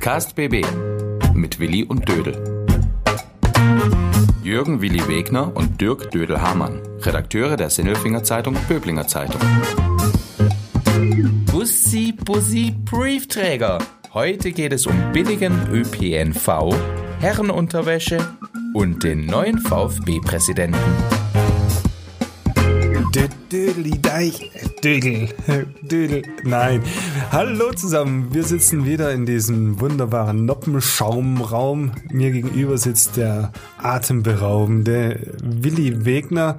Podcast BB mit Willi und Dödel. Jürgen Willi Wegner und Dirk Dödel Hamann, Redakteure der Senilfinger Zeitung, Böblinger Zeitung. Bussi, Bussi, Briefträger. Heute geht es um billigen ÖPNV, Herrenunterwäsche und den neuen VfB-Präsidenten. Hallo zusammen, wir sitzen wieder in diesem wunderbaren Noppenschaumraum. Mir gegenüber sitzt der atemberaubende Willi Wegner.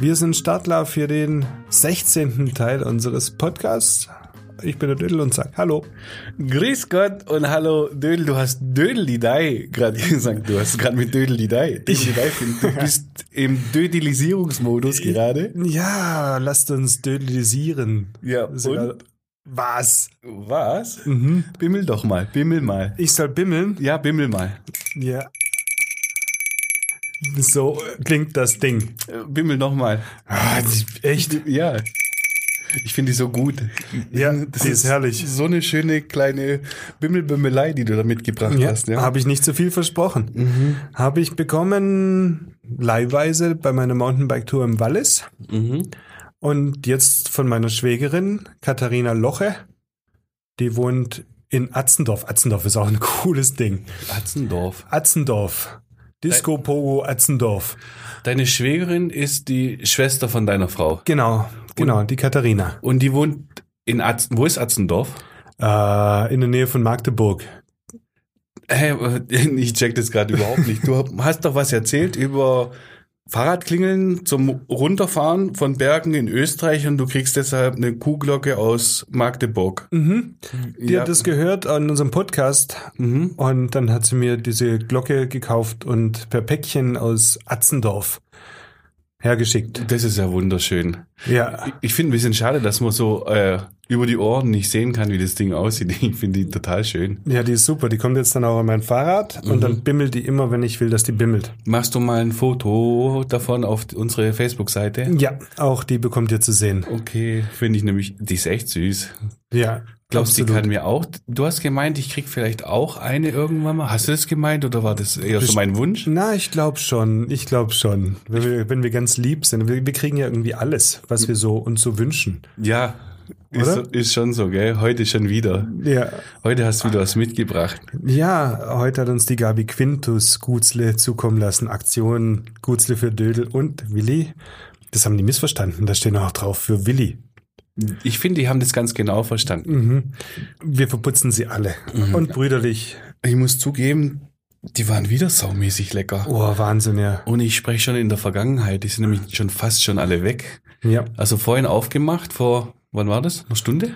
Wir sind Startler für den 16. Teil unseres Podcasts. Ich bin der Dödel und sag hallo. Grüß Gott und hallo Dödel. Du hast Dödelidei gerade gesagt. Du hast gerade mit Dödelidei. Du bist im Dödelisierungsmodus gerade. Ja, lasst uns dödelisieren. Ja, und? Was? Mhm. Bimmel mal. Ich soll bimmeln? Ja, bimmel mal. Ja. So klingt das Ding. Bimmel nochmal. Ah, echt? Ja. Ich finde die so gut. Ja, das ist herrlich. So eine schöne kleine Bimmelbimmelei, die du da mitgebracht hast. Ja, habe ich nicht so viel versprochen. Mhm. Habe ich bekommen leihweise bei meiner Mountainbike-Tour im Wallis. Mhm. Und jetzt von meiner Schwägerin Katharina Loche. Die wohnt in Atzendorf. Atzendorf ist auch ein cooles Ding. Atzendorf. Disco Pogo Atzendorf. Deine Schwägerin ist die Schwester von deiner Frau. Genau, die Katharina. Und die wohnt in Atzendorf. Wo ist Atzendorf? In der Nähe von Magdeburg. Hey, ich check das gerade überhaupt nicht. Du hast doch was erzählt über Fahrradklingeln zum Runterfahren von Bergen in Österreich und du kriegst deshalb eine Kuhglocke aus Magdeburg. Mhm. Die hat das gehört an unserem Podcast und dann hat sie mir diese Glocke gekauft und per Päckchen aus Atzendorf hergeschickt. Das ist ja wunderschön. Ja. Ich finde ein bisschen schade, dass man so über die Ohren nicht sehen kann, wie das Ding aussieht. Ich finde die total schön. Ja, die ist super. Die kommt jetzt dann auch an mein Fahrrad und dann bimmelt die immer, wenn ich will, dass die bimmelt. Machst du mal ein Foto davon auf unsere Facebook-Seite? Ja, auch die bekommt ihr zu sehen. Okay, finde ich nämlich, die ist echt süß. Ja. Glaubst du, die kann mir auch? Du hast gemeint, ich krieg vielleicht auch eine irgendwann mal. Hast du das gemeint oder war das eher so mein Wunsch? Na, ich glaube schon. Wenn wir ganz lieb sind. Wir kriegen ja irgendwie alles, was wir so uns so wünschen. Ja, ist schon so, gell? Heute schon wieder. Ja. Heute hast du wieder was mitgebracht. Ja, heute hat uns die Gabi Quintus Gutzle zukommen lassen. Aktion Gutzle für Dödel und Willi. Das haben die missverstanden. Da stehen auch drauf für Willi. Ich finde, die haben das ganz genau verstanden. Mhm. Wir verputzen sie alle. Mhm. Und brüderlich. Ich muss zugeben, die waren wieder saumäßig lecker. Oh, Wahnsinn, ja. Und ich spreche schon in der Vergangenheit. Die sind nämlich schon fast schon alle weg. Ja. Also vorhin aufgemacht, wann war das? Eine Stunde?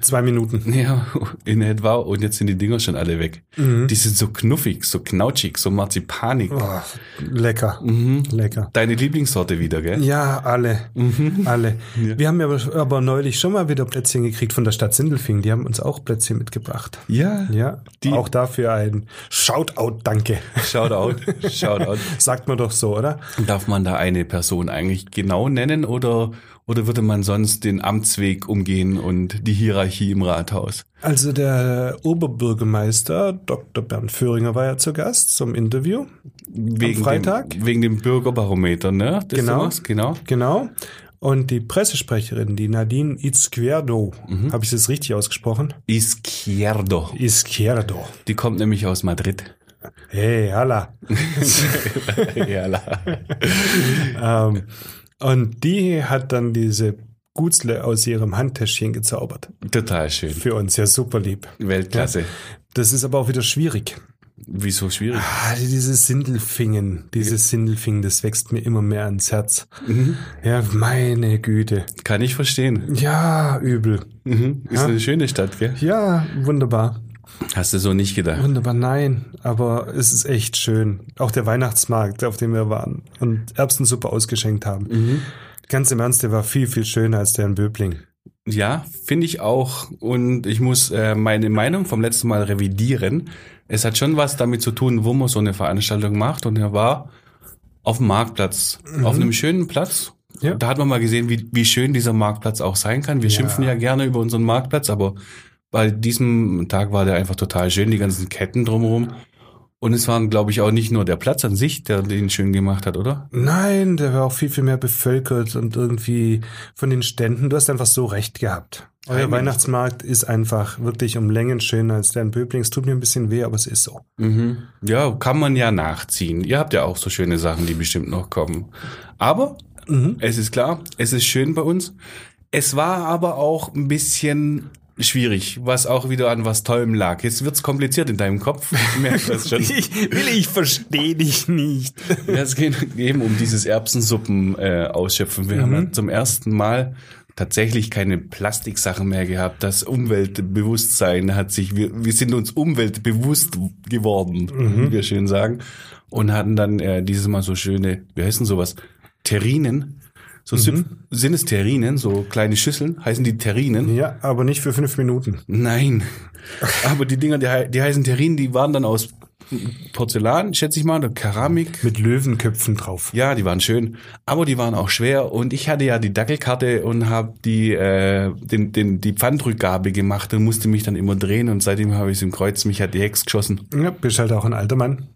2 Minuten. Ja, in etwa. Und jetzt sind die Dinger schon alle weg. Mhm. Die sind so knuffig, so knautschig, so marzipanig. Oh, lecker. Mhm. Lecker. Deine Lieblingssorte wieder, gell? Ja, alle. Mhm. Alle. Ja. Wir haben aber neulich schon mal wieder Plätzchen gekriegt von der Stadt Sindelfingen. Die haben uns auch Plätzchen mitgebracht. Ja. Auch dafür ein Shoutout, danke. Shoutout. Sagt man doch so, oder? Darf man da eine Person eigentlich genau nennen oder würde man sonst den Amtsweg umgehen und die Hierarchie im Rathaus? Also der Oberbürgermeister Dr. Bernd Vöhringer war ja zu Gast zum Interview am Freitag. Wegen dem Bürgerbarometer, ne? Genau. Und die Pressesprecherin, die Nadine Izquierdo, habe ich das richtig ausgesprochen? Izquierdo. Die kommt nämlich aus Madrid. Hey, Allah. Und die hat dann diese Gutzle aus ihrem Handtäschchen gezaubert. Total schön. Für uns ja super lieb. Weltklasse. Ja, das ist aber auch wieder schwierig. Wieso schwierig? Dieses Sindelfingen, das wächst mir immer mehr ans Herz. Mhm. Ja, meine Güte. Kann ich verstehen. Ja, übel. Mhm. Ist eine schöne Stadt, gell? Ja, wunderbar. Hast du so nicht gedacht? Wunderbar, nein. Aber es ist echt schön. Auch der Weihnachtsmarkt, auf dem wir waren und Erbsensuppe ausgeschenkt haben. Mhm. Ganz im Ernst, der war viel, viel schöner als der in Böblingen. Ja, finde ich auch. Und ich muss meine Meinung vom letzten Mal revidieren. Es hat schon was damit zu tun, wo man so eine Veranstaltung macht. Und er war auf dem Marktplatz, auf einem schönen Platz. Ja. Da hat man mal gesehen, wie schön dieser Marktplatz auch sein kann. Wir schimpfen ja gerne über unseren Marktplatz, aber Bei diesem Tag war der einfach total schön, die ganzen Ketten drumherum. Und es waren, glaube ich, auch nicht nur der Platz an sich, der den schön gemacht hat, oder? Nein, der war auch viel, viel mehr bevölkert und irgendwie von den Ständen. Du hast einfach so recht gehabt. Euer Weihnachtsmarkt ist einfach wirklich um Längen schöner als der in Böblingen. Es tut mir ein bisschen weh, aber es ist so. Mhm. Ja, kann man ja nachziehen. Ihr habt ja auch so schöne Sachen, die bestimmt noch kommen. Aber es ist klar, es ist schön bei uns. Es war aber auch ein bisschen schwierig, was auch wieder an was Tollem lag. Jetzt wird's kompliziert in deinem Kopf. Ich merke das schon. Ich verstehe dich nicht. Ja, es geht eben um dieses Erbsensuppen ausschöpfen. Wir haben ja zum ersten Mal tatsächlich keine Plastiksachen mehr gehabt. Das Umweltbewusstsein hat sich, wir sind uns umweltbewusst geworden, wie wir schön sagen. Und hatten dann dieses Mal so schöne, wie heißen sowas? Terrinen. So sind es Terrinen, so kleine Schüsseln, heißen die Terrinen. Ja, aber nicht für 5 Minuten. Nein, aber die Dinger, die heißen Terrinen, die waren dann aus Porzellan, schätze ich mal, oder Keramik. Mit Löwenköpfen drauf. Ja, die waren schön, aber die waren auch schwer. Und ich hatte ja die Dackelkarte und habe die Pfandrückgabe gemacht und musste mich dann immer drehen. Und seitdem habe ich es im Kreuz, mich hat die Hex geschossen. Ja, bist halt auch ein alter Mann.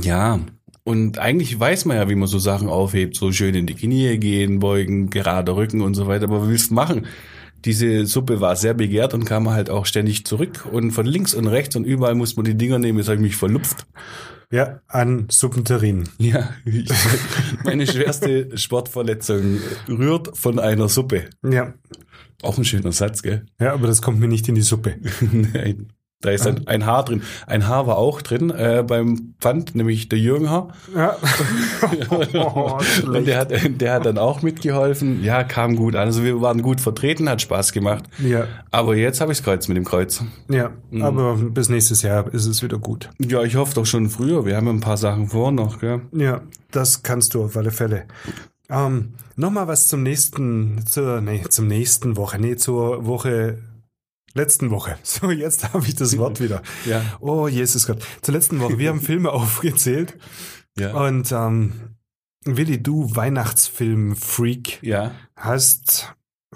Ja. Und eigentlich weiß man ja, wie man so Sachen aufhebt, so schön in die Knie gehen, beugen, gerade Rücken und so weiter. Aber was willst du machen? Diese Suppe war sehr begehrt und kam halt auch ständig zurück. Und von links und rechts und überall musste man die Dinger nehmen. Jetzt habe ich mich verlupft. Ja, an Suppenterrin. Ja, meine schwerste Sportverletzung rührt von einer Suppe. Ja. Auch ein schöner Satz, gell? Ja, aber das kommt mir nicht in die Suppe. Nein. Da ist dann ein Haar drin. Ein Haar war auch drin beim Pfand, nämlich der Jürgen Haar. Ja. Oh, und der hat dann auch mitgeholfen. Ja, kam gut an. Also wir waren gut vertreten, hat Spaß gemacht. Ja. Aber jetzt habe ich das Kreuz mit dem Kreuz. Ja, aber bis nächstes Jahr ist es wieder gut. Ja, ich hoffe doch schon früher. Wir haben ein paar Sachen vor noch, gell? Ja, das kannst du auf alle Fälle. Nochmal was letzten Woche. So, jetzt habe ich das Wort wieder. Ja. Oh, Jesus Gott. Zur letzten Woche. Wir haben Filme aufgezählt. Ja. Und Willi, du Weihnachtsfilm-Freak, hast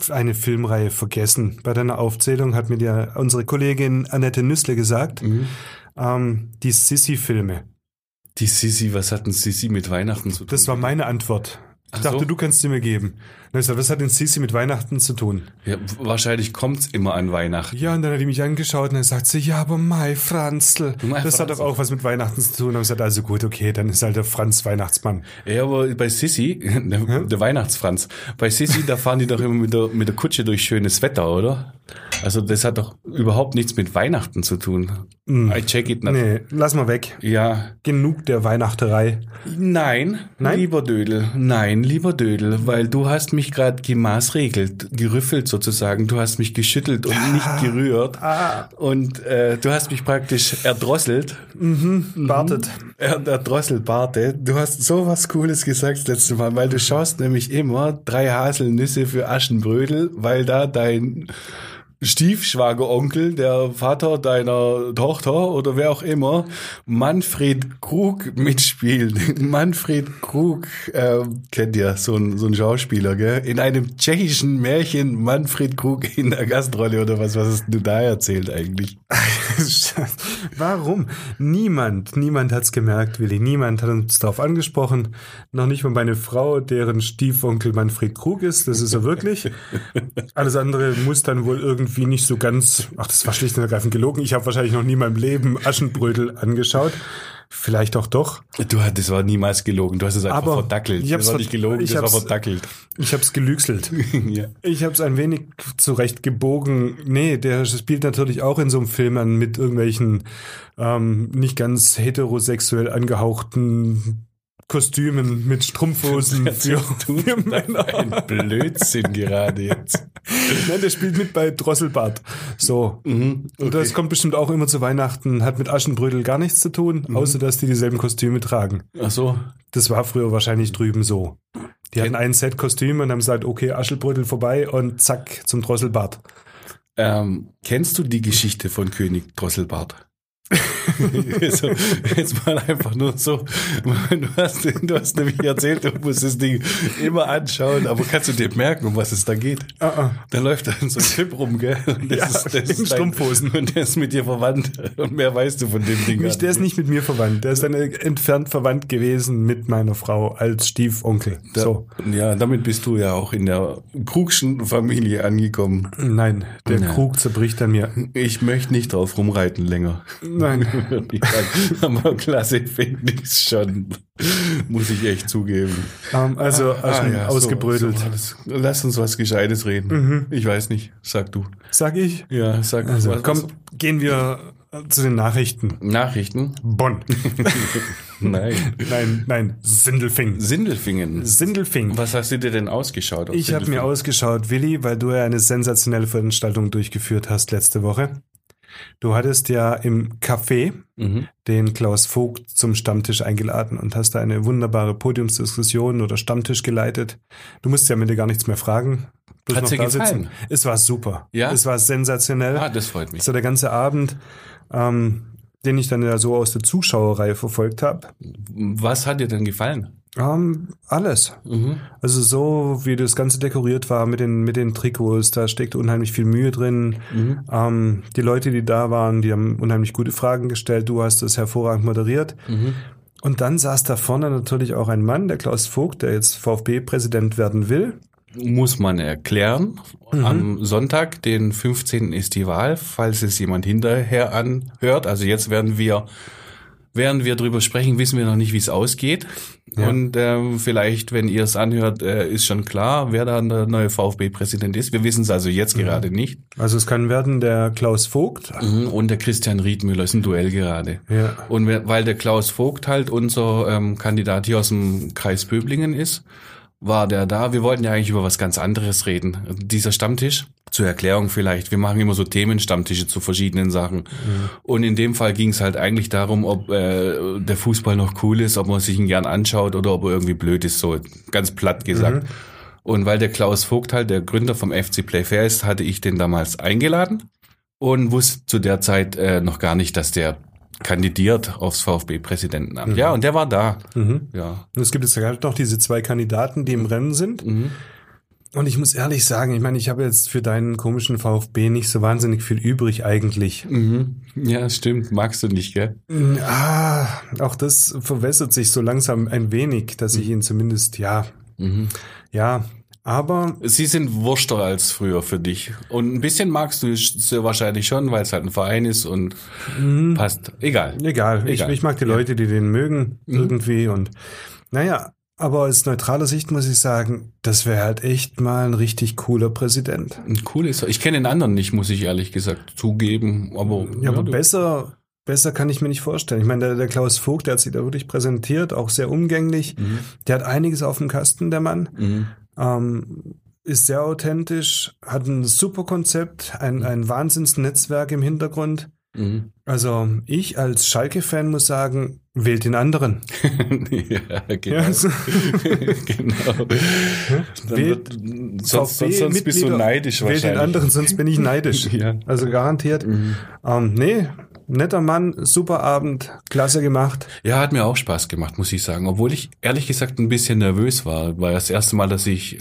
eine Filmreihe vergessen. Bei deiner Aufzählung hat mir unsere Kollegin Annette Nüssle gesagt, die Sissi-Filme. Die Sissi, was hat denn Sissi mit Weihnachten zu tun? Das war meine Antwort. Ich dachte, du kannst sie mir geben. Dann ich gesagt, was hat denn Sissi mit Weihnachten zu tun? Ja, wahrscheinlich kommt's immer an Weihnachten. Ja, und dann hat die mich angeschaut und dann sagt sie, ja, aber mein Franzl, das hat doch auch was mit Weihnachten zu tun. Und dann gesagt, also gut, okay, dann ist halt der Franz Weihnachtsmann. Ja, aber bei Sissi, der Weihnachtsfranz, bei Sissi, da fahren die doch immer mit der Kutsche durch schönes Wetter, oder? Also das hat doch überhaupt nichts mit Weihnachten zu tun. I check it not. Nee, lass mal weg. Ja. Genug der Weihnachterei. Nein? Lieber Dödel, weil du hast mich gerade gerüffelt sozusagen. Du hast mich geschüttelt und nicht gerührt. Und du hast mich praktisch erdrosselt. Barte. Du hast so was Cooles gesagt das letzte Mal, weil du schaust nämlich immer 3 Haselnüsse für Aschenbrödel, weil da dein Stiefschwageronkel, der Vater deiner Tochter oder wer auch immer, Manfred Krug mitspielt. Manfred Krug, kennt ihr, so ein Schauspieler, gell? In einem tschechischen Märchen Manfred Krug in der Gastrolle oder was hast du da erzählt eigentlich? Warum? Niemand hat's gemerkt, Willi. Niemand hat uns darauf angesprochen. Noch nicht mal meine Frau, deren Stiefonkel Manfred Krug ist. Das ist er wirklich. Alles andere muss dann wohl irgendwie nicht so ganz, das war schlicht und ergreifend gelogen. Ich habe wahrscheinlich noch nie in meinem Leben Aschenbrödel angeschaut. Vielleicht auch doch. Das war niemals gelogen. Du hast es einfach verdackelt. Das war nicht gelogen, das war verdackelt. Ich habe es gelüxelt. Ja. Ich habe es ein wenig zurecht gebogen. Nee, der spielt natürlich auch in so einem Film an mit irgendwelchen nicht ganz heterosexuell angehauchten Kostümen mit Strumpfhosen für Männer. Ein Blödsinn gerade jetzt. Nein, der spielt mit bei Drosselbart. So. Okay. Und das kommt bestimmt auch immer zu Weihnachten, hat mit Aschenbrödel gar nichts zu tun, außer dass die dieselben Kostüme tragen. Ach so. Das war früher wahrscheinlich drüben so. Die hatten ein Set Kostüme und haben gesagt, okay, Aschenbrödel vorbei und zack, zum Drosselbart. Kennst du die Geschichte von König Drosselbart? So, jetzt mal einfach nur so, du hast nämlich erzählt, du musst das Ding immer anschauen, aber kannst du dir merken, um was es da geht? Da läuft dann so ein Typ rum, gell? Und das ist Strumpfhosen. Und der ist mit dir verwandt und mehr weißt du von dem Ding. Der ist nicht mit mir verwandt, der ist dann entfernt verwandt gewesen mit meiner Frau als Stiefonkel. So. Ja, damit bist du ja auch in der Krugschen Familie angekommen. Nein, der Krug zerbricht an mir. Ich möchte nicht drauf rumreiten länger. Nein. Aber klasse finde ich schon. Muss ich echt zugeben. Ausgebrötelt. So, lass uns was Gescheites reden. Mhm. Ich weiß nicht. Sag du. Sag ich? Ja, sag also, was. Komm, gehen wir zu den Nachrichten. Nachrichten? Bonn. Nein. Sindelfingen. Was hast du dir denn ausgeschaut? Ich habe mir ausgeschaut, Willi, weil du ja eine sensationelle Veranstaltung durchgeführt hast letzte Woche. Du hattest ja im Café den Klaus Vogt zum Stammtisch eingeladen und hast da eine wunderbare Podiumsdiskussion oder Stammtisch geleitet. Du musst ja mit dir gar nichts mehr fragen. Hat dir gefallen? Sitzen. Es war super. Ja? Es war sensationell. Ah, das freut mich. So der ganze Abend, den ich dann ja so aus der Zuschauerreihe verfolgt habe. Was hat dir denn gefallen? Alles. Mhm. Also so, wie das Ganze dekoriert war mit den Trikots, da steckt unheimlich viel Mühe drin. Mhm. Die Leute, die da waren, die haben unheimlich gute Fragen gestellt. Du hast das hervorragend moderiert. Mhm. Und dann saß da vorne natürlich auch ein Mann, der Klaus Vogt, der jetzt VfB-Präsident werden will. Muss man erklären. Mhm. Am Sonntag, den 15. ist die Wahl, falls es jemand hinterher anhört. Also jetzt während wir drüber sprechen, wissen wir noch nicht, wie es ausgeht. Ja. Und vielleicht, wenn ihr es anhört, ist schon klar, wer da der neue VfB-Präsident ist. Wir wissen es also jetzt gerade nicht. Also es kann werden der Klaus Vogt. Mhm, und der Christian Riedmüller ist ein Duell gerade. Ja. Und weil der Klaus Vogt halt unser Kandidat hier aus dem Kreis Böblingen ist, war der da. Wir wollten ja eigentlich über was ganz anderes reden. Dieser Stammtisch, zur Erklärung vielleicht, wir machen immer so Themenstammtische zu verschiedenen Sachen. Ja. Und in dem Fall ging es halt eigentlich darum, ob der Fußball noch cool ist, ob man sich ihn gern anschaut oder ob er irgendwie blöd ist, so ganz platt gesagt. Mhm. Und weil der Klaus Vogt halt der Gründer vom FC Playfair ist, hatte ich den damals eingeladen und wusste zu der Zeit noch gar nicht, dass der kandidiert aufs VfB-Präsidentenamt. Mhm. Ja, und der war da. Mhm. Ja. Und es gibt jetzt halt noch diese zwei Kandidaten, die im Rennen sind. Mhm. Und ich muss ehrlich sagen, ich meine, ich habe jetzt für deinen komischen VfB nicht so wahnsinnig viel übrig eigentlich. Mhm. Ja, stimmt. Magst du nicht, gell? Auch das verwässert sich so langsam ein wenig, dass ich ihn zumindest, aber sie sind wurschter als früher für dich. Und ein bisschen magst du es wahrscheinlich schon, weil es halt ein Verein ist und passt. Egal. Ich mag die Leute, die den mögen irgendwie. Und naja, aber aus neutraler Sicht muss ich sagen, das wäre halt echt mal ein richtig cooler Präsident. Ein cool ist er. Ich kenne den anderen nicht, muss ich ehrlich gesagt zugeben. Aber, besser kann ich mir nicht vorstellen. Ich meine, der Klaus Vogt, der hat sich da wirklich präsentiert, auch sehr umgänglich. Mhm. Der hat einiges auf dem Kasten, der Mann. Mhm. Ist sehr authentisch, hat ein super Konzept, ein Wahnsinnsnetzwerk im Hintergrund. Mhm. Also ich als Schalke-Fan muss sagen, wählt den anderen. Genau. Sonst bist du neidisch wahrscheinlich. Wählt den anderen, sonst bin ich neidisch. Ja. Also garantiert. Mhm. Netter Mann, super Abend, klasse gemacht. Ja, hat mir auch Spaß gemacht, muss ich sagen. Obwohl ich ehrlich gesagt ein bisschen nervös war. War das erste Mal, dass ich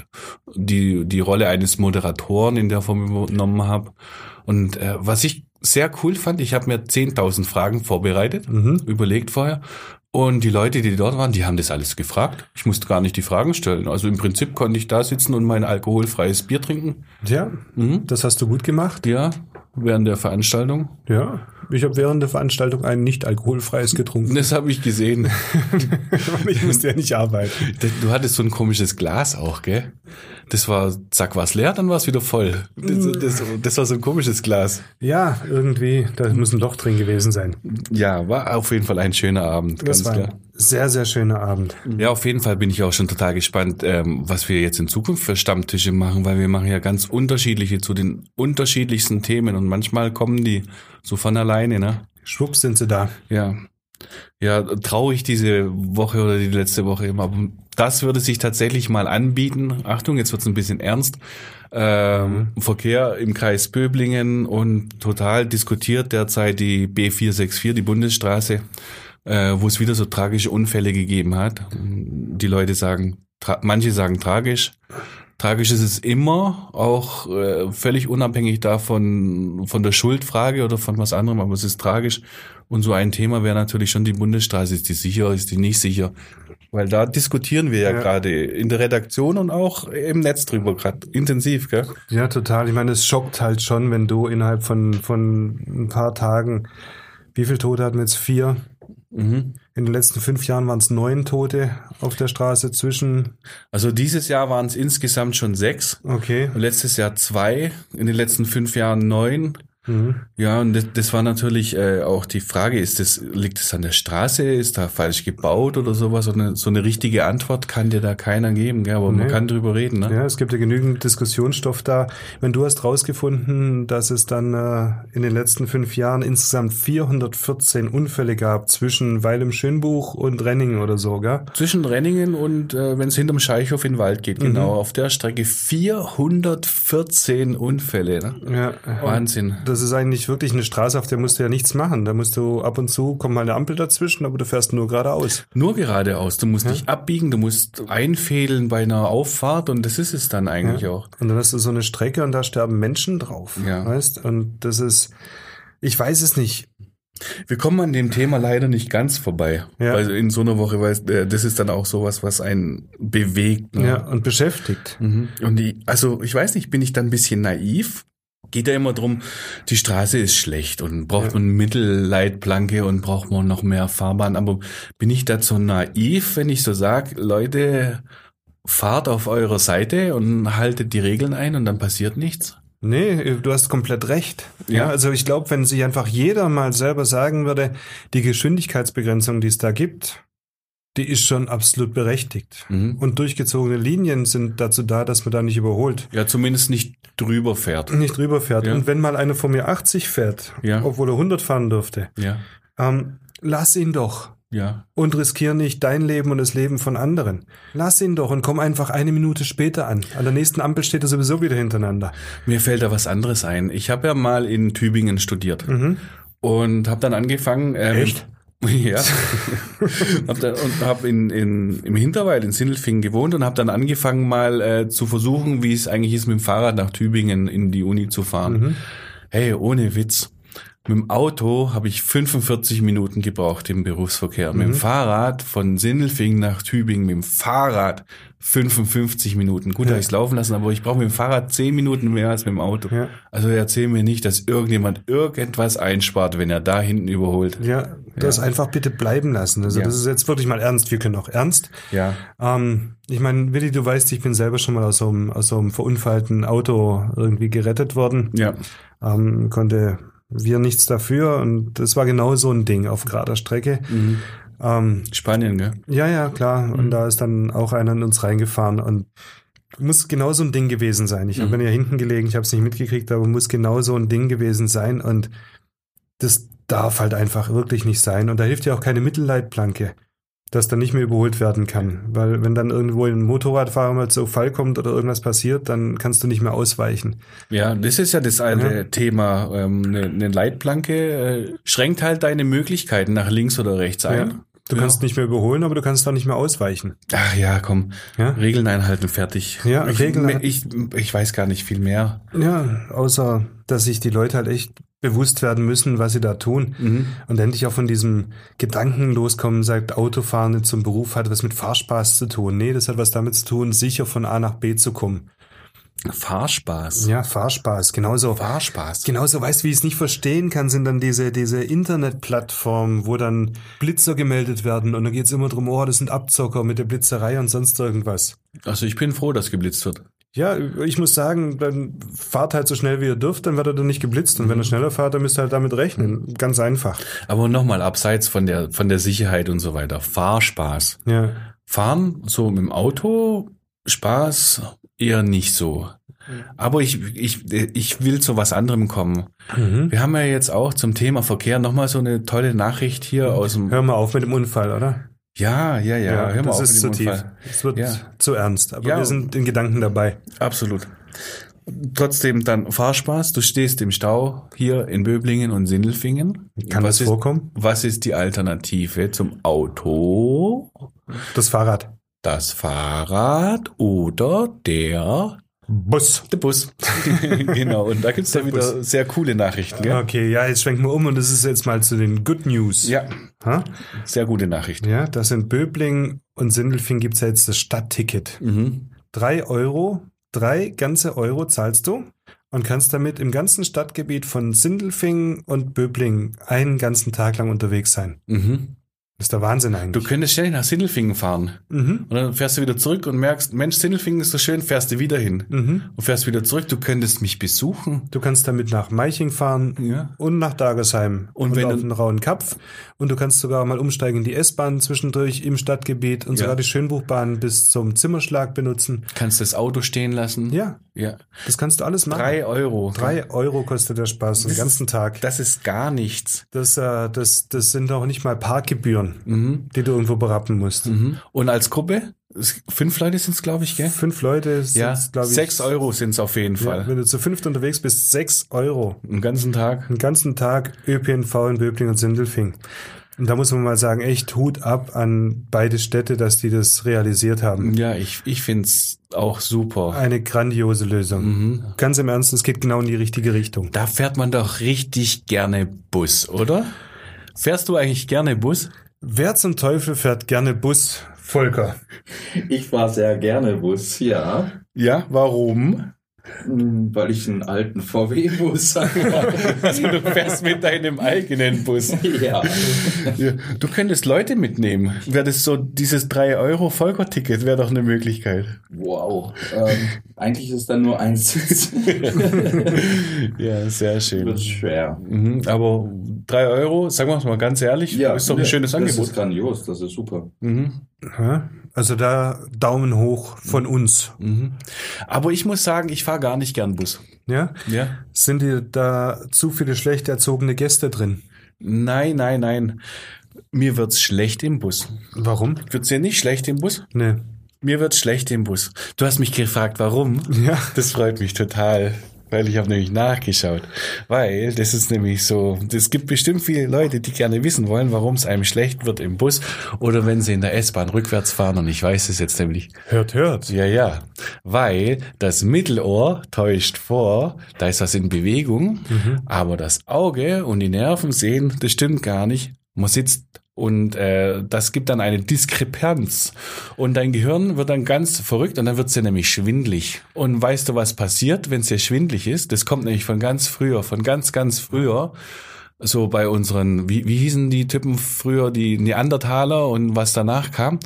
die Rolle eines Moderatoren in der Form übernommen habe. Und was ich sehr cool fand, ich habe mir 10.000 Fragen vorbereitet, überlegt vorher. Und die Leute, die dort waren, die haben das alles gefragt. Ich musste gar nicht die Fragen stellen. Also im Prinzip konnte ich da sitzen und mein alkoholfreies Bier trinken. Ja, das hast du gut gemacht. Ja, während der Veranstaltung. Ja. Ich habe während der Veranstaltung ein nicht alkoholfreies getrunken. Das habe ich gesehen. Ich musste ja nicht arbeiten. Du hattest so ein komisches Glas auch, gell? Das war, zack, war es leer, dann war es wieder voll. Das war so ein komisches Glas. Ja, irgendwie, da muss ein Loch drin gewesen sein. Ja, war auf jeden Fall ein schöner Abend, das ganz war klar. Sehr, sehr schöner Abend. Ja, auf jeden Fall bin ich auch schon total gespannt, was wir jetzt in Zukunft für Stammtische machen, weil wir machen ja ganz unterschiedliche zu den unterschiedlichsten Themen und manchmal kommen die so von alleine, ne? Schwupps sind sie da. Ja. ja, traurig diese Woche oder die letzte Woche immer. Aber das würde sich tatsächlich mal anbieten. Achtung, jetzt wird's ein bisschen ernst. Verkehr im Kreis Böblingen und total diskutiert derzeit die B464, die Bundesstraße, wo es wieder so tragische Unfälle gegeben hat. Die Leute sagen, manche sagen tragisch. Tragisch ist es immer, auch völlig unabhängig davon, von der Schuldfrage oder von was anderem, aber es ist tragisch. Und so ein Thema wäre natürlich schon die Bundesstraße. Ist die sicher, ist die nicht sicher? Weil da diskutieren wir ja. gerade in der Redaktion und auch im Netz drüber gerade intensiv, gell? Ja, total. Ich meine, es schockt halt schon, wenn du innerhalb von ein paar Tagen, wie viele Tote hatten wir jetzt? 4? Mhm. In den letzten 5 Jahren waren es 9 Tote auf der Straße zwischen... Also dieses Jahr waren es insgesamt schon 6. Okay. Und letztes Jahr 2, in den letzten 5 Jahren 9. Mhm. Ja, und das war natürlich auch die Frage, liegt das an der Straße, ist da falsch gebaut oder sowas? So eine richtige Antwort kann dir da keiner geben, gell? Aber man kann drüber reden. Ne? Ja, es gibt ja genügend Diskussionsstoff da. Wenn du hast rausgefunden, dass es dann in den letzten 5 Jahren insgesamt 414 Unfälle gab zwischen Weil im Schönbuch und Renningen oder so, gell? Zwischen Renningen und wenn es hinterm Scheichhof in den Wald geht, genau, auf der Strecke 414 Unfälle. Ne? Ja. Wahnsinn. Das ist eigentlich wirklich eine Straße, auf der musst du ja nichts machen. Da musst du ab und zu, kommt mal eine Ampel dazwischen, aber du fährst nur geradeaus. Nur geradeaus. Du musst nicht abbiegen, du musst einfädeln bei einer Auffahrt und das ist es dann eigentlich auch. Und dann hast du so eine Strecke und da sterben Menschen drauf. Ja. Weißt? Und das ist, ich weiß es nicht. Wir kommen an dem Thema leider nicht ganz vorbei. Ja. Weil in so einer Woche, weil das ist dann auch sowas, was einen bewegt. Ne? Ja, und beschäftigt. Mhm. Und ich weiß nicht, bin ich dann ein bisschen naiv? Geht ja immer drum, die Straße ist schlecht und braucht man Mittelleitplanke und braucht man noch mehr Fahrbahn. Aber bin ich dazu naiv, wenn ich so sage, Leute, fahrt auf eurer Seite und haltet die Regeln ein und dann passiert nichts? Nee, du hast komplett recht. Ja, also ich glaube, wenn sich einfach jeder mal selber sagen würde, die Geschwindigkeitsbegrenzung, die es da gibt, die ist schon absolut berechtigt. Mhm. Und durchgezogene Linien sind dazu da, dass man da nicht überholt. Ja, zumindest nicht drüber fährt. Nicht drüber fährt. Ja. Und wenn mal einer vor mir 80 fährt, obwohl er 100 fahren dürfte, lass ihn doch. Ja. Und riskier nicht dein Leben und das Leben von anderen. Lass ihn doch und komm einfach eine Minute später an. An der nächsten Ampel steht er sowieso wieder hintereinander. Mir fällt da was anderes ein. Ich habe ja mal in Tübingen studiert und habe dann angefangen... Echt? Ja, hab im Hinterwald in Sindelfingen gewohnt und habe dann angefangen mal zu versuchen, wie es eigentlich ist, mit dem Fahrrad nach Tübingen in die Uni zu fahren. Mhm. Hey, ohne Witz, mit dem Auto habe ich 45 Minuten gebraucht im Berufsverkehr. Mit dem Fahrrad von Sindelfingen nach Tübingen, mit dem Fahrrad 55 Minuten. Gut, habe ich es laufen lassen, aber ich brauche mit dem Fahrrad 10 Minuten mehr als mit dem Auto. Ja. Also erzähl mir nicht, dass irgendjemand irgendwas einspart, wenn er da hinten überholt. Ja, das einfach bitte bleiben lassen. Also das ist jetzt wirklich mal ernst. Wir können auch ernst. Ja. Ich meine, Willi, du weißt, ich bin selber schon mal aus so einem verunfallten Auto irgendwie gerettet worden. Ja. Konnte wir nichts dafür und das war genau so ein Ding auf gerader Strecke. Mhm. Spanien, gell? Ja, klar. Und da ist dann auch einer in uns reingefahren und muss genau so ein Ding gewesen sein. Ich habe ja hinten gelegen, ich habe es nicht mitgekriegt, aber muss genau so ein Ding gewesen sein und das darf halt einfach wirklich nicht sein. Und da hilft ja auch keine Mittelleitplanke, dass dann nicht mehr überholt werden kann. Weil wenn dann irgendwo ein Motorradfahrer mal zu Fall kommt oder irgendwas passiert, dann kannst du nicht mehr ausweichen. Ja, das ist ja das eine Thema. Eine Leitplanke schränkt halt deine Möglichkeiten nach links oder rechts ein. Ja. Du kannst nicht mehr überholen, aber du kannst auch nicht mehr ausweichen. Ach ja, komm. Ja? Regeln einhalten, fertig. Ja, ich weiß gar nicht viel mehr. Ja, außer, dass sich die Leute halt echt bewusst werden müssen, was sie da tun. Mhm. Und endlich auch von diesem Gedanken loskommen, sagt, Autofahren zum Beruf hat was mit Fahrspaß zu tun. Nee, das hat was damit zu tun, sicher von A nach B zu kommen. Fahrspaß? Ja, Fahrspaß. Genauso. Fahrspaß. Genauso, weißt du, wie ich es nicht verstehen kann, sind dann diese Internetplattformen, wo dann Blitzer gemeldet werden und dann geht es immer drum, oh, das sind Abzocker mit der Blitzerei und sonst irgendwas. Also ich bin froh, dass geblitzt wird. Ja, ich muss sagen, dann fahrt halt so schnell, wie ihr dürft, dann werdet ihr nicht geblitzt. Und wenn ihr schneller fahrt, dann müsst ihr halt damit rechnen. Ganz einfach. Aber nochmal, abseits von der Sicherheit und so weiter. Fahrspaß. Ja. Fahren so mit dem Auto, Spaß eher nicht so. Aber ich will zu was anderem kommen. Mhm. Wir haben ja jetzt auch zum Thema Verkehr nochmal so eine tolle Nachricht hier aus dem... Hör mal auf mit dem Unfall, oder? Ja, hör mal auf mit dem Unfall. Tief. Es wird zu ernst, aber wir sind in Gedanken dabei. Absolut. Trotzdem dann Fahrspaß, du stehst im Stau hier in Böblingen und Sindelfingen. Kann das vorkommen? Was ist die Alternative zum Auto? Das Fahrrad. Das Fahrrad oder der... Bus. Der Bus. Genau, und da gibt's dann wieder sehr coole Nachrichten. Gell? Okay, ja, jetzt schwenken wir um und das ist jetzt mal zu den Good News. Ja, sehr gute Nachrichten. Ja, das sind Böblingen und Sindelfingen, gibt's ja jetzt das Stadtticket. 3 Euro, 3 ganze Euro zahlst du und kannst damit im ganzen Stadtgebiet von Sindelfingen und Böblingen einen ganzen Tag lang unterwegs sein. Mhm. Das ist der Wahnsinn eigentlich. Du könntest schnell nach Sindelfingen fahren. Mhm. Und dann fährst du wieder zurück und merkst, Mensch, Sindelfingen ist so schön, fährst du wieder hin. Mhm. Und fährst wieder zurück, du könntest mich besuchen. Du kannst damit nach Meiching fahren und nach Dagersheim und auf den rauen Kapf. Und du kannst sogar mal umsteigen in die S-Bahn zwischendurch im Stadtgebiet und sogar die Schönbuchbahn bis zum Zimmerschlag benutzen. Kannst das Auto stehen lassen. Ja. Das kannst du alles machen. 3 Euro. 3 Euro kostet der Spaß, den ganzen Tag. Das ist gar nichts. Das sind auch nicht mal Parkgebühren. Die du irgendwo berappen musst. Und als Gruppe? 5 Leute sind es, glaube ich, gell? 5 Leute sind es, glaube ich. 6 Euro sind es auf jeden Fall. Wenn du zu 5 unterwegs bist, 6 Euro. Einen ganzen Tag? Einen ganzen Tag ÖPNV in Böblingen und Sindelfingen. Und da muss man mal sagen, echt Hut ab an beide Städte, dass die das realisiert haben. Ja, ich finde es auch super. Eine grandiose Lösung. Ganz im Ernst, es geht genau in die richtige Richtung. Da fährt man doch richtig gerne Bus, oder? Fährst du eigentlich gerne Bus? Wer zum Teufel fährt gerne Bus, Volker? Ich fahre sehr gerne Bus, ja. Ja, warum? Weil ich einen alten VW-Bus habe. Also du fährst mit deinem eigenen Bus. Ja. Du könntest Leute mitnehmen. Wäre das so, dieses 3-Euro-Volker-Ticket wäre doch eine Möglichkeit. Wow. Eigentlich ist dann nur ein Sitz. Ja, sehr schön. Das ist schwer. Aber 3 Euro, sagen wir es mal ganz ehrlich, ist doch ein schönes Angebot. Das ist grandios, das ist super. Also da Daumen hoch von uns. Aber ich muss sagen, ich fahre gar nicht gern Bus. Ja? Sind dir da zu viele schlecht erzogene Gäste drin? Nein. Mir wird's schlecht im Bus. Warum? Wird's dir nicht schlecht im Bus? Nee. Mir wird's schlecht im Bus. Du hast mich gefragt, warum? Ja. Das freut mich total. Weil ich habe nämlich nachgeschaut. Weil das ist nämlich so, es gibt bestimmt viele Leute, die gerne wissen wollen, warum es einem schlecht wird im Bus oder wenn sie in der S-Bahn rückwärts fahren und ich weiß es jetzt nämlich. Hört. Ja. Weil das Mittelohr täuscht vor, da ist was in Bewegung, aber das Auge und die Nerven sehen, das stimmt gar nicht. Man sitzt und das gibt dann eine Diskrepanz. Und dein Gehirn wird dann ganz verrückt und dann wird's dir nämlich schwindlig. Und weißt du, was passiert, wenn's dir schwindlig ist? Das kommt nämlich von ganz früher. So bei unseren, wie hießen die Typen früher, die Neandertaler und was danach kam,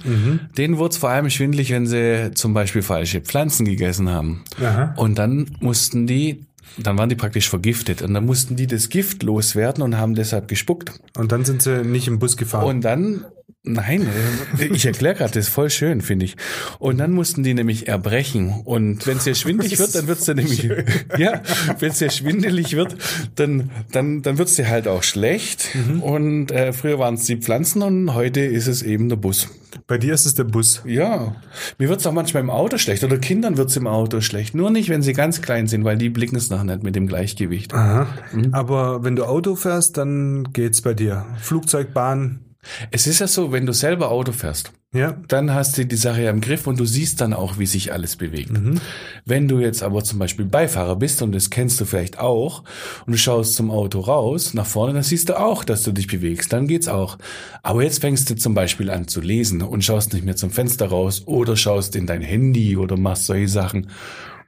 denen wurde es vor allem schwindlig, wenn sie zum Beispiel falsche Pflanzen gegessen haben. Aha. Und dann waren die praktisch vergiftet und dann mussten die das Gift loswerden und haben deshalb gespuckt. Und dann sind sie nicht im Bus gefahren. Und dann, nein, ich erkläre gerade, das ist voll schön, finde ich. Und dann mussten die nämlich erbrechen. Und wenn es dir schwindelig wird, dann wird's dir nämlich, wenn es dir schwindelig wird, dann wird's dir halt auch schlecht. Und früher waren es die Pflanzen und heute ist es eben der Bus. Bei dir ist es der Bus. Ja. Mir wird's auch manchmal im Auto schlecht oder Kindern wird's im Auto schlecht. Nur nicht, wenn sie ganz klein sind, weil die blicken es nachher nicht mit dem Gleichgewicht. Aha. Aber wenn du Auto fährst, dann geht's bei dir. Flugzeug, Bahn. Es ist ja so, wenn du selber Auto fährst, dann hast du die Sache ja im Griff und du siehst dann auch, wie sich alles bewegt. Wenn du jetzt aber zum Beispiel Beifahrer bist und das kennst du vielleicht auch und du schaust zum Auto raus, nach vorne, dann siehst du auch, dass du dich bewegst, dann geht's auch. Aber jetzt fängst du zum Beispiel an zu lesen und schaust nicht mehr zum Fenster raus oder schaust in dein Handy oder machst solche Sachen.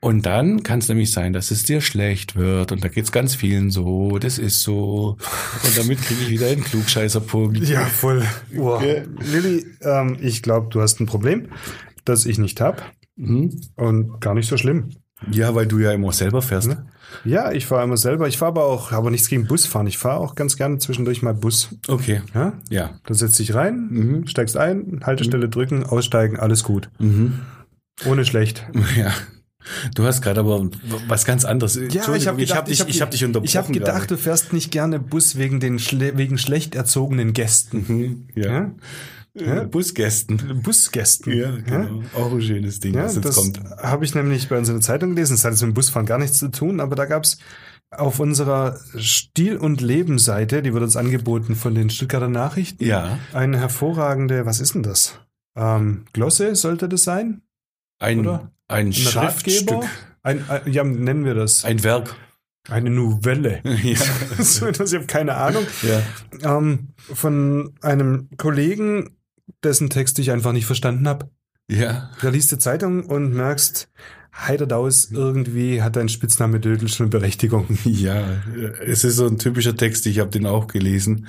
Und dann kann es nämlich sein, dass es dir schlecht wird. Und da geht's ganz vielen so, das ist so. Und damit kriege ich wieder einen Klugscheißerpunkt. Ja, voll. Wow. Okay. Lilly, ich glaube, du hast ein Problem, das ich nicht habe. Und gar nicht so schlimm. Ja, weil du ja immer selber fährst, ne? Ja, ich fahre immer selber. Ich fahre aber auch, aber nichts gegen Busfahren. Ich fahre auch ganz gerne zwischendurch mal Bus. Okay. Ja. Dann setzt dich rein, steigst ein, Haltestelle drücken, aussteigen, alles gut. Ohne schlecht. Ja. Du hast gerade aber was ganz anderes. Ja, ich hab dich unterbrochen. Ich habe gedacht, du fährst nicht gerne Bus wegen schlecht erzogenen Gästen. Mhm, ja. Ja? Ja? Busgästen. Ja, genau. Ja? Auch ein schönes Ding, ja, was jetzt das kommt. Habe ich nämlich bei uns in der Zeitung gelesen. Das hat jetzt mit dem Busfahren gar nichts zu tun, aber da gab's auf unserer Stil- und Leben-Seite, die wird uns angeboten von den Stuttgarter Nachrichten, ja, eine hervorragende, was ist denn das? Glosse sollte das sein? Ein Schriftstück. Ja, nennen wir das. Ein Werk. Eine Novelle. Ja. So etwas, ich habe keine Ahnung. Ja. Von einem Kollegen, dessen Text ich einfach nicht verstanden habe. Ja. Da liest du Zeitung und merkst, Heiderdaus, irgendwie hat dein Spitzname Dödel schon Berechtigung. Ja, es ist so ein typischer Text, ich habe den auch gelesen,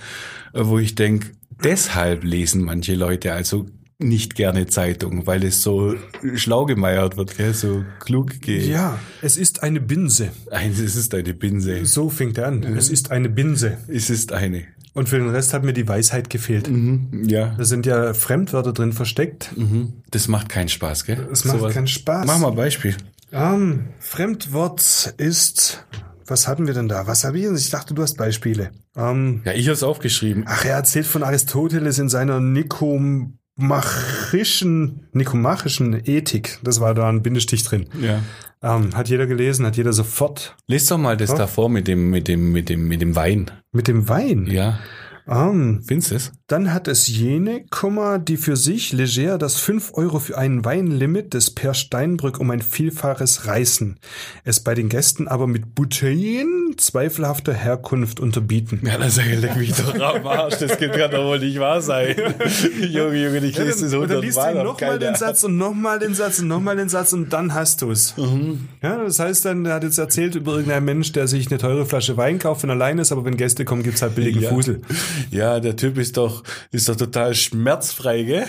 wo ich denke, deshalb lesen manche Leute also nicht gerne Zeitung, weil es so schlau gemeiert wird, gell? So klug geht. Ja, es ist eine Binse. Es ist eine Binse. So fängt er an. Es ist eine Binse. Es ist eine. Und für den Rest hat mir die Weisheit gefehlt. Mhm, ja. Da sind ja Fremdwörter drin versteckt. Mhm. Das macht keinen Spaß, gell? Das macht keinen Spaß. Mach mal ein Beispiel. Fremdwort ist... Was hatten wir denn da? Was habe ich denn? Ich dachte, du hast Beispiele. Ja, ich habe es aufgeschrieben. Ach, er erzählt von Aristoteles in seiner nikomachischen Ethik. Das war da ein Bindestich drin. Ja. Hat jeder gelesen, hat jeder sofort. Lest doch mal das davor mit dem Wein. Mit dem Wein? Ja. Findest du es? Dann hat es jene, die für sich leger das 5 Euro für einen Weinlimit des Per Steinbrück um ein Vielfaches reißen, es bei den Gästen aber mit Bouteillen zweifelhafter Herkunft unterbieten. Ja, das leck mich doch am Arsch, das kann doch wohl nicht wahr sein. Junge, ich lese das 100 Mal. Und dann liest du nochmal den Satz und nochmal den Satz und nochmal den Satz und dann hast du es. Mhm. Ja, das heißt dann, der hat jetzt erzählt über irgendeinen Mensch, der sich eine teure Flasche Wein kauft, wenn er allein ist, aber wenn Gäste kommen, gibt's halt billigen Fusel. Ja, der Typ ist doch total schmerzfrei, gell?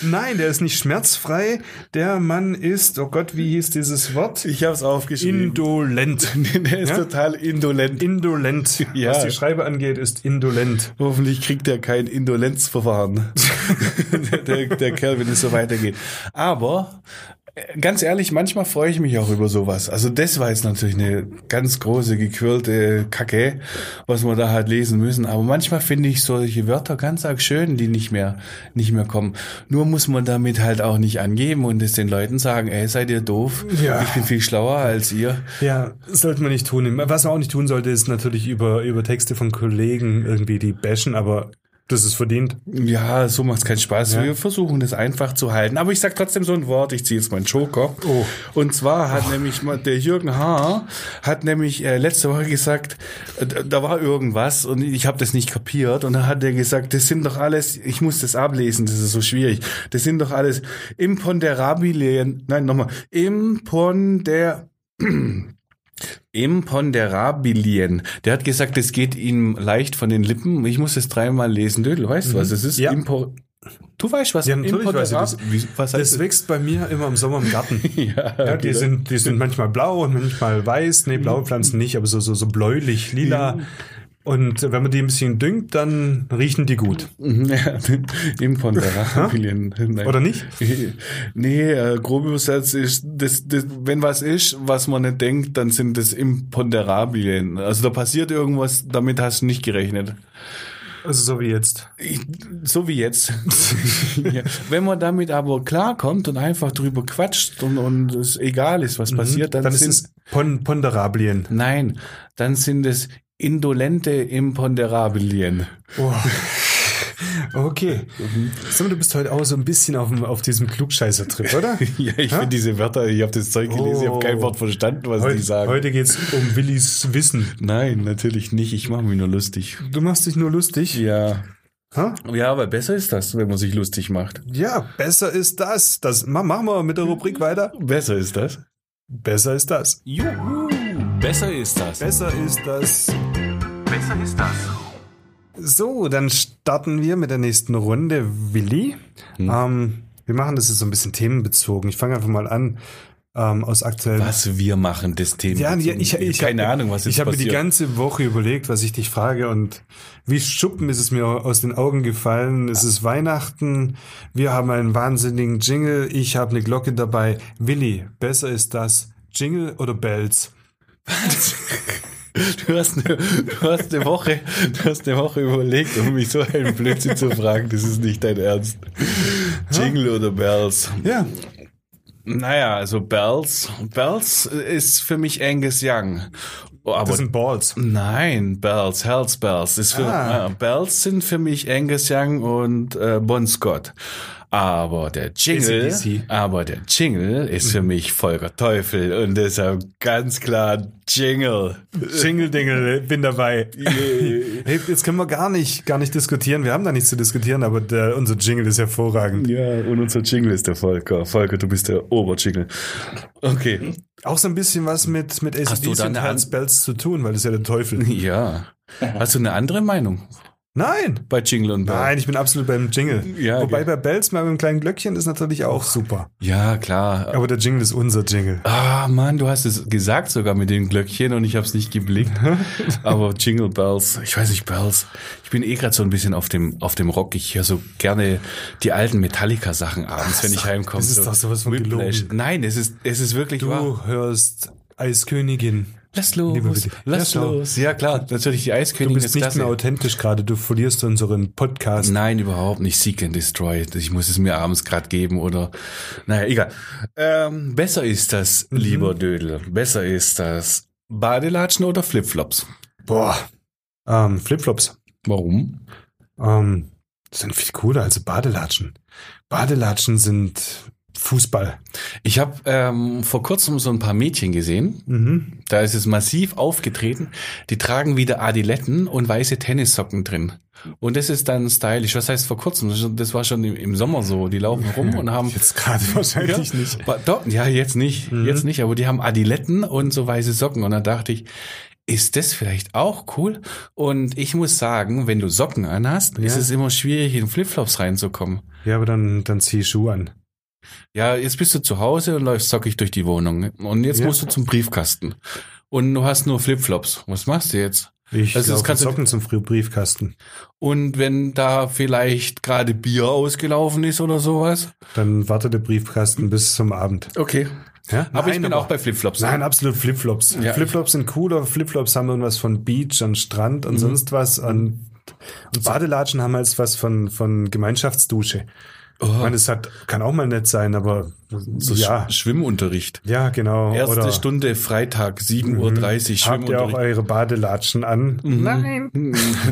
Nein, der ist nicht schmerzfrei. Der Mann ist, oh Gott, wie hieß dieses Wort? Ich hab's aufgeschrieben. Indolent. Der ist total indolent. Indolent. Ja. Was die Schreibe angeht, ist indolent. Hoffentlich kriegt er kein Indolenzverfahren. der Kerl, wenn es so weitergeht. Aber... Ganz ehrlich, manchmal freue ich mich auch über sowas. Also das war jetzt natürlich eine ganz große, gequirlte Kacke, was wir da halt lesen müssen. Aber manchmal finde ich solche Wörter ganz arg schön, die nicht mehr kommen. Nur muss man damit halt auch nicht angeben und es den Leuten sagen, ey, seid ihr doof? Ja. Ich bin viel schlauer als ihr. Ja, sollte man nicht tun. Was man auch nicht tun sollte, ist natürlich über Texte von Kollegen irgendwie die bashen, aber... Das ist verdient. Ja, so macht's keinen Spaß. Ja. Wir versuchen das einfach zu halten. Aber ich sag trotzdem so ein Wort, ich ziehe jetzt meinen Joker. Oh. Und zwar hat nämlich der Jürgen Haar letzte Woche gesagt, da war irgendwas und ich habe das nicht kapiert. Und dann hat er gesagt, das sind doch alles, ich muss das ablesen, das ist so schwierig. Das sind doch alles Imponderabilien. Der hat gesagt, es geht ihm leicht von den Lippen. Ich muss es 3-mal lesen. Dödel, weißt du was? Es ist Du weißt was? Ja, natürlich weiß ich das. Was heißt das wächst bei mir immer im Sommer im Garten. Ja, die sind manchmal blau und manchmal weiß. Nee, blaue Pflanzen nicht, aber so bläulich, lila. Ja. Und wenn man die ein bisschen düngt, dann riechen die gut. Ja, Imponderabilien. Oder nicht? Nee, grob übersetzt ist, das, wenn was ist, was man nicht denkt, dann sind das Imponderabilien. Also da passiert irgendwas, damit hast du nicht gerechnet. Also so wie jetzt. Ja. Wenn man damit aber klarkommt und einfach drüber quatscht und es egal ist, was passiert, dann sind es Ponderabilien. Nein, dann sind es indolente Imponderabilien. Oh. Okay. So, du bist heute auch so ein bisschen auf diesem Klugscheißer-Trip, oder? Ja, ich finde diese Wörter, ich habe das Zeug gelesen, ich habe kein Wort verstanden, was die sagen. Heute geht's um Willis Wissen. Nein, natürlich nicht, ich mache mich nur lustig. Du machst dich nur lustig? Ja. Ha? Ja, aber besser ist das, wenn man sich lustig macht. Ja, besser ist das. Das machen wir mit der Rubrik weiter. Besser ist das. Besser ist das. Juhu. Besser ist das. Besser ist das. Besser ist das. So, dann starten wir mit der nächsten Runde, Willi. Wir machen das jetzt so ein bisschen themenbezogen. Ich fange einfach mal an. aus aktuellen... Was wir machen, das Thema. Ja, ich keine Ahnung, was jetzt passiert. Ich habe mir die ganze Woche überlegt, was ich dich frage, und wie Schuppen ist es mir aus den Augen gefallen. Es ist Weihnachten, wir haben einen wahnsinnigen Jingle, ich habe eine Glocke dabei. Willi, besser ist das Jingle oder Bells? Was? Du hast eine Woche überlegt, um mich so einen Blödsinn zu fragen. Das ist nicht dein Ernst. Jingle oder Bells? Ja. Naja, also Bells. Bells ist für mich Angus Young. Aber das sind Balls. Nein, Bells, Hells Bells. Bells sind für mich Angus Young und Bon Scott. Aber der Jingle ist für mich Volker Teufel und deshalb ganz klar Jingle. Jingle-Dingle, bin dabei. Hey, jetzt können wir gar nicht diskutieren, wir haben da nichts zu diskutieren, aber unser Jingle ist hervorragend. Ja, und unser Jingle ist der Volker. Volker, du bist der Oberjingle. Okay. Auch so ein bisschen was mit ACDs und Hans Bells zu tun, weil das ist ja der Teufel. Ja. Hast du eine andere Meinung? Nein! Bei Jingle und Bell. Nein, ich bin absolut beim Jingle. Ja, wobei bei Bells mal mit einem kleinen Glöckchen ist natürlich auch super. Ja, klar. Aber der Jingle ist unser Jingle. Ah, Mann, du hast es gesagt sogar mit dem Glöckchen und ich habe es nicht geblickt. Aber Jingle Bells, ich weiß nicht, Bells. Ich bin eh gerade so ein bisschen auf dem Rock. Ich höre so gerne die alten Metallica-Sachen abends, wenn ich heimkomme. Das ist doch sowas von gelogen. Nein, es ist wirklich wahr. Du hörst Eiskönigin. Lass los. Ja, klar, natürlich die Eiskönigin. Du bist nicht mehr authentisch gerade, du verlierst unseren Podcast. Nein, überhaupt nicht. Seek and Destroy. Ich muss es mir abends gerade geben oder, naja, egal. Besser ist das, lieber Dödel. Besser ist das Badelatschen oder Flipflops? Boah, Flipflops. Warum? Sind viel cooler als Badelatschen. Badelatschen sind... Fußball. Ich habe vor kurzem so ein paar Mädchen gesehen, da ist es massiv aufgetreten, die tragen wieder Adiletten und weiße Tennissocken drin. Und das ist dann stylisch. Was heißt vor kurzem? Das war schon im Sommer so. Die laufen rum und haben... Jetzt gerade wahrscheinlich ja, nicht. Doch, ja, jetzt nicht, aber die haben Adiletten und so weiße Socken. Und da dachte ich, ist das vielleicht auch cool? Und ich muss sagen, wenn du Socken anhast, ist es immer schwierig, in Flipflops reinzukommen. Ja, aber dann zieh Schuhe an. Ja, jetzt bist du zu Hause und läufst sockig durch die Wohnung. Und jetzt musst du zum Briefkasten. Und du hast nur Flipflops. Was machst du jetzt? Ich laufe Socken zum Briefkasten. Und wenn da vielleicht gerade Bier ausgelaufen ist oder sowas? Dann wartet der Briefkasten bis zum Abend. Okay. Ja? Aber nein, ich bin auch bei Flipflops. Nein, absolut Flipflops. Ja, Flipflops sind cooler. Flipflops haben irgendwas von Beach und Strand und sonst was. Und Badelatschen haben halt was von Gemeinschaftsdusche. Oh. Ich meine, es kann auch mal nett sein, aber so Schwimmunterricht. Ja, genau. Erste oder Stunde Freitag, 7.30 Uhr Schwimmunterricht. Habt ihr auch eure Badelatschen an? Nein.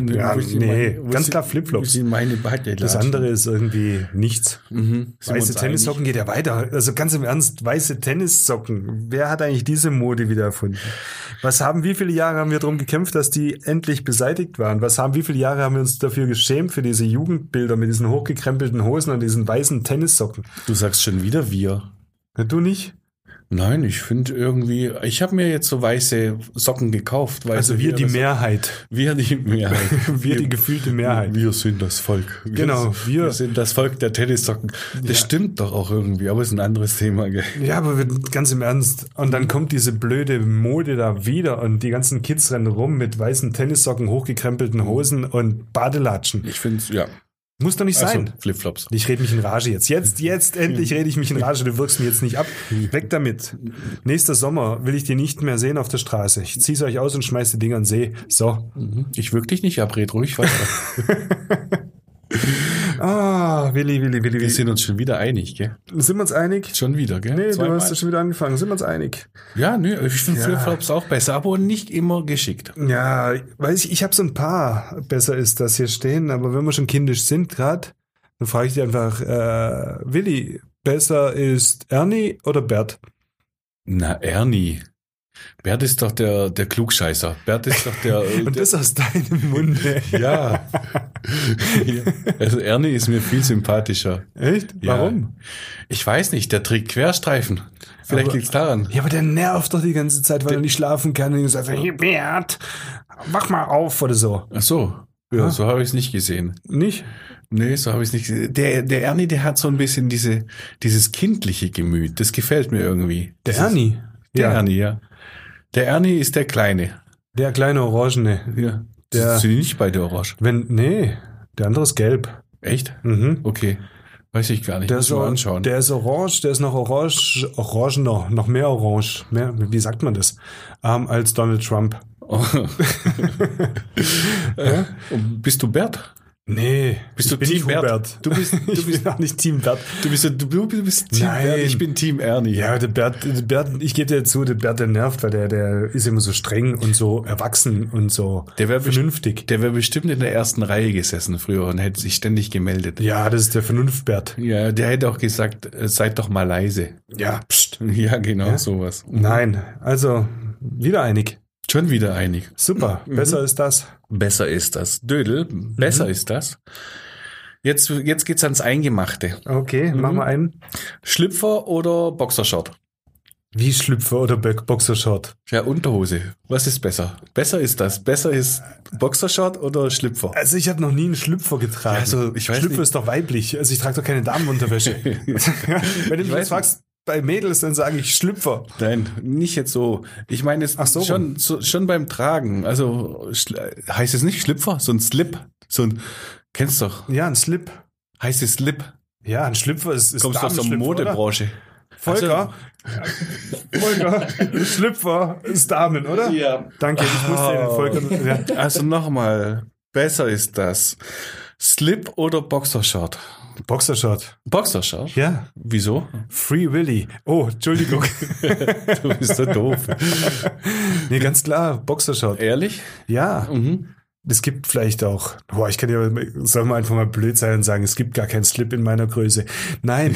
Ja, nee, ganz klar Flipflops. Meine Badelatschen. Das andere ist irgendwie nichts. Weiße Tennissocken geht ja weiter. Also ganz im Ernst, weiße Tennissocken. Wer hat eigentlich diese Mode wieder erfunden? Wie viele Jahre haben wir darum gekämpft, dass die endlich beseitigt waren? Wie viele Jahre haben wir uns dafür geschämt, für diese Jugendbilder mit diesen hochgekrempelten Hosen und diesen weißen Tennissocken? Du sagst schon wieder wir. Ja, du nicht? Nein, ich finde irgendwie, ich habe mir jetzt so weiße Socken gekauft. Also wir die Mehrheit. Wir die Mehrheit. Wir die gefühlte Mehrheit. Wir sind das Volk. Genau. Wir sind das Volk der Tennissocken. Das stimmt doch auch irgendwie, aber ist ein anderes Thema, gell? Ja, aber ganz im Ernst. Und dann kommt diese blöde Mode da wieder und die ganzen Kids rennen rum mit weißen Tennissocken, hochgekrempelten Hosen und Badelatschen. Ich finde es, ja. Muss doch nicht sein. Also, Flipflops. Ich rede mich in Rage jetzt. Jetzt endlich rede ich mich in Rage. Du wirkst mir jetzt nicht ab. Weg damit. Nächster Sommer will ich dir nicht mehr sehen auf der Straße. Ich zieh's euch aus und schmeiß die Dinger in den See. So. Ich wirk dich nicht ab, red ruhig weiter. Willi. Wir sind uns schon wieder einig, gell? Sind wir uns einig? Schon wieder, gell? Nee, du hast ja schon wieder angefangen. Sind wir uns einig? Ja, nee, ich finde Flipflops auch besser, aber nicht immer geschickt. Ja, weiß ich habe so ein paar besser ist das hier stehen, aber wenn wir schon kindisch sind gerade, dann frage ich dich einfach, Willi, besser ist Ernie oder Bert? Na, Ernie. Bert ist doch der Klugscheißer. Bert ist doch der... Und das aus deinem Munde. Ja. Also Ernie ist mir viel sympathischer. Echt? Ja. Warum? Ich weiß nicht, der trägt Querstreifen. Vielleicht liegt es daran. Ja, aber der nervt doch die ganze Zeit, weil er nicht schlafen kann. Und sagt, hey Bert, wach mal auf oder so. Ach so. Ja, so habe ich es nicht gesehen. Nicht? Nee, so habe ich es nicht gesehen. Der Ernie, der hat so ein bisschen dieses kindliche Gemüt. Das gefällt mir irgendwie. Der Ernie, ja. Der Ernie ist der Kleine. Der kleine Orangene. Ja. Sind die nicht beide orange? Nee, der andere ist gelb. Echt? Mhm. Okay. Weiß ich gar nicht. Der ist anschauen. Der ist orange, der ist noch orangener, noch mehr orange. Mehr, wie sagt man das? Als Donald Trump. Oh. Bist du Bert? Nee. Ich bin Team Bert. Du bist auch nicht Team Bert. Du bist Team Nein. Bert. Ich bin Team Ernie. Ja, der Bert, ich gebe dir zu, der Bert, der nervt, weil der ist immer so streng und so erwachsen und so vernünftig. Der wäre bestimmt in der ersten Reihe gesessen früher und hätte sich ständig gemeldet. Ja, das ist der Vernunft-Bert. Ja, der hätte auch gesagt, seid doch mal leise. Ja, pst. Ja, genau, ja? Sowas. Nein, also wieder einig. Schon wieder einig. Super, besser ist das. Dödel, besser ist das. Jetzt geht's ans Eingemachte. Okay, machen wir einen. Schlüpfer oder Boxershort? Wie Schlüpfer oder Boxershort? Ja, Unterhose. Was ist besser? Besser ist das. Besser ist Boxershort oder Schlüpfer? Also ich habe noch nie einen Schlüpfer getragen. Also ich weiß Schlüpfer nicht. Ist doch weiblich. Also ich trage doch keine Damenunterwäsche. Wenn du mich jetzt fragst, bei Mädels, dann sage ich Schlüpfer. Nein, nicht jetzt so. Ich meine, es schon beim Tragen. Also heißt es nicht Schlüpfer, so ein Slip. So ein, kennst du doch. Ja, ein Slip. Heißt es Slip? Ja, ein Schlüpfer ist Kommst du aus der Modebranche? Volker? Also, Volker, Schlüpfer ist Damen, oder? Ja. Danke, ich wusste den Volker. Ja. Also nochmal, besser ist das. Slip oder Boxershort? Boxershort? Ja. Wieso? Free Willy. Oh, Entschuldigung. Du bist so doof. Nee, ganz klar, Boxershort. Ehrlich? Ja. Es gibt vielleicht auch, ich kann ja, soll man einfach mal blöd sein und sagen, es gibt gar keinen Slip in meiner Größe. Nein.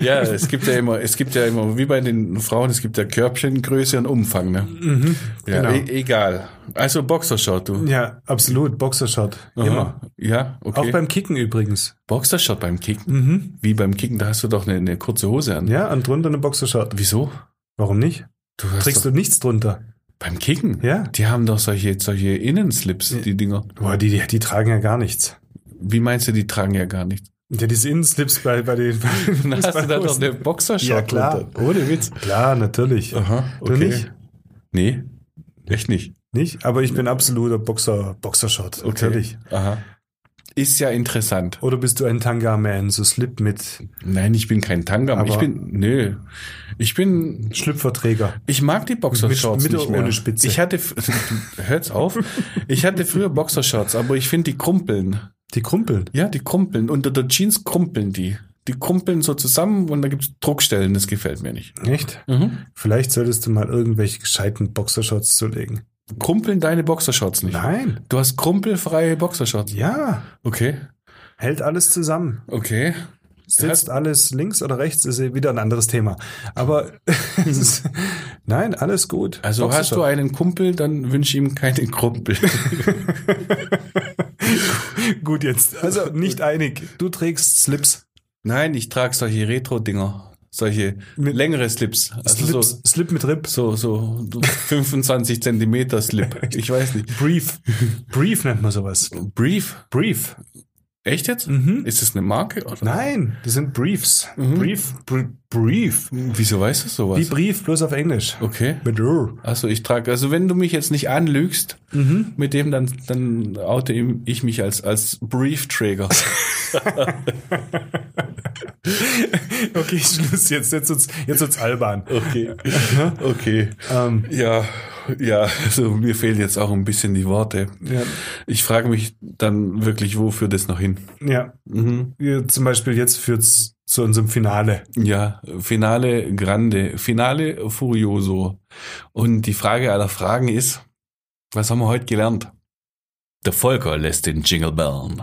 Ja, es gibt ja immer, wie bei den Frauen, es gibt ja Körbchengröße und Umfang, ne? Mhm, ja, genau. Egal. Also Boxershort, du. Ja, absolut, Boxershort. Aha. Immer. Ja, okay. Auch beim Kicken übrigens. Boxershort beim Kicken? Mhm. Wie beim Kicken, da hast du doch eine kurze Hose an. Ja, und drunter eine Boxershort. Wieso? Warum nicht? Du trägst du nichts drunter. Beim Kicken? Ja. Die haben doch solche Innenslips, die Dinger. Boah, die tragen ja gar nichts. Wie meinst du, die tragen ja gar nichts? Ja, diese Innenslips bei den. Dann hast du da doch eine Boxershort. Ja, klar. Ohne Witz. Klar, natürlich. Aha, okay. Du nicht? Nee, echt nicht. Nicht? Aber ich bin absoluter Boxershort. Okay. Natürlich. Aha. Ist ja interessant. Oder bist du ein Tanga-Man, so Slip mit? Nein, ich bin kein Tanga-Man. Ich bin Schlüpferträger. Ich mag die Boxershorts mit nicht mehr. Ohne Spitze. Hört's auf. Ich hatte früher Boxershorts, aber ich finde, die krumpeln. Die krumpeln? Ja, die krumpeln. Unter der Jeans krumpeln die. Die krumpeln so zusammen und da gibt's Druckstellen, das gefällt mir nicht. Echt? Mhm. Vielleicht solltest du mal irgendwelche gescheiten Boxershorts zulegen. Krumpeln deine Boxershorts nicht? Nein. Du hast krumpelfreie Boxershorts? Ja. Okay. Hält alles zusammen. Okay. Sitzt alles links oder rechts, ist wieder ein anderes Thema. Aber nein, alles gut. Also hast du einen Kumpel, dann wünsche ihm keine Krumpel. Gut jetzt. Also nicht einig. Du trägst Slips. Nein, ich trage solche Retro-Dinger. Solche mit längere Slips. Also so, Slip mit Rip. So 25 Zentimeter Slip. Ich weiß nicht. Brief nennt man sowas. Brief. Echt jetzt? Mhm. Ist das eine Marke? Oder? Nein, das sind Briefs. Mhm. Brief. Wieso weißt du sowas? Wie Brief, bloß auf Englisch. Okay. Mit R. Achso, ich trage, also wenn du mich jetzt nicht anlügst, mit dem, dann oute ich mich als Briefträger. Okay, Schluss jetzt. Jetzt wird's albern. Okay. Ja, also mir fehlen jetzt auch ein bisschen die Worte. Ja. Ich frage mich dann wirklich, wo führt das noch hin? Ja. Mhm. Ja, zum Beispiel jetzt führt's zu unserem Finale. Ja, Finale Grande, Finale Furioso. Und die Frage aller Fragen ist, was haben wir heute gelernt? Der Volker lässt den Jingle bellen.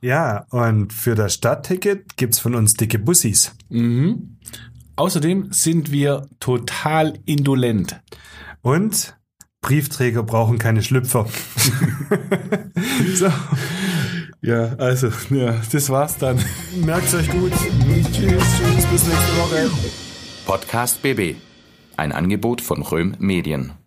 Ja, und für das Stadtticket gibt's von uns dicke Bussis. Mhm. Außerdem sind wir total indolent. Und Briefträger brauchen keine Schlüpfer. So. Ja, also, ja, das war's dann. Merkt's euch gut. Tschüss, bis nächste Woche. Podcast BB. Ein Angebot von Röhm Medien.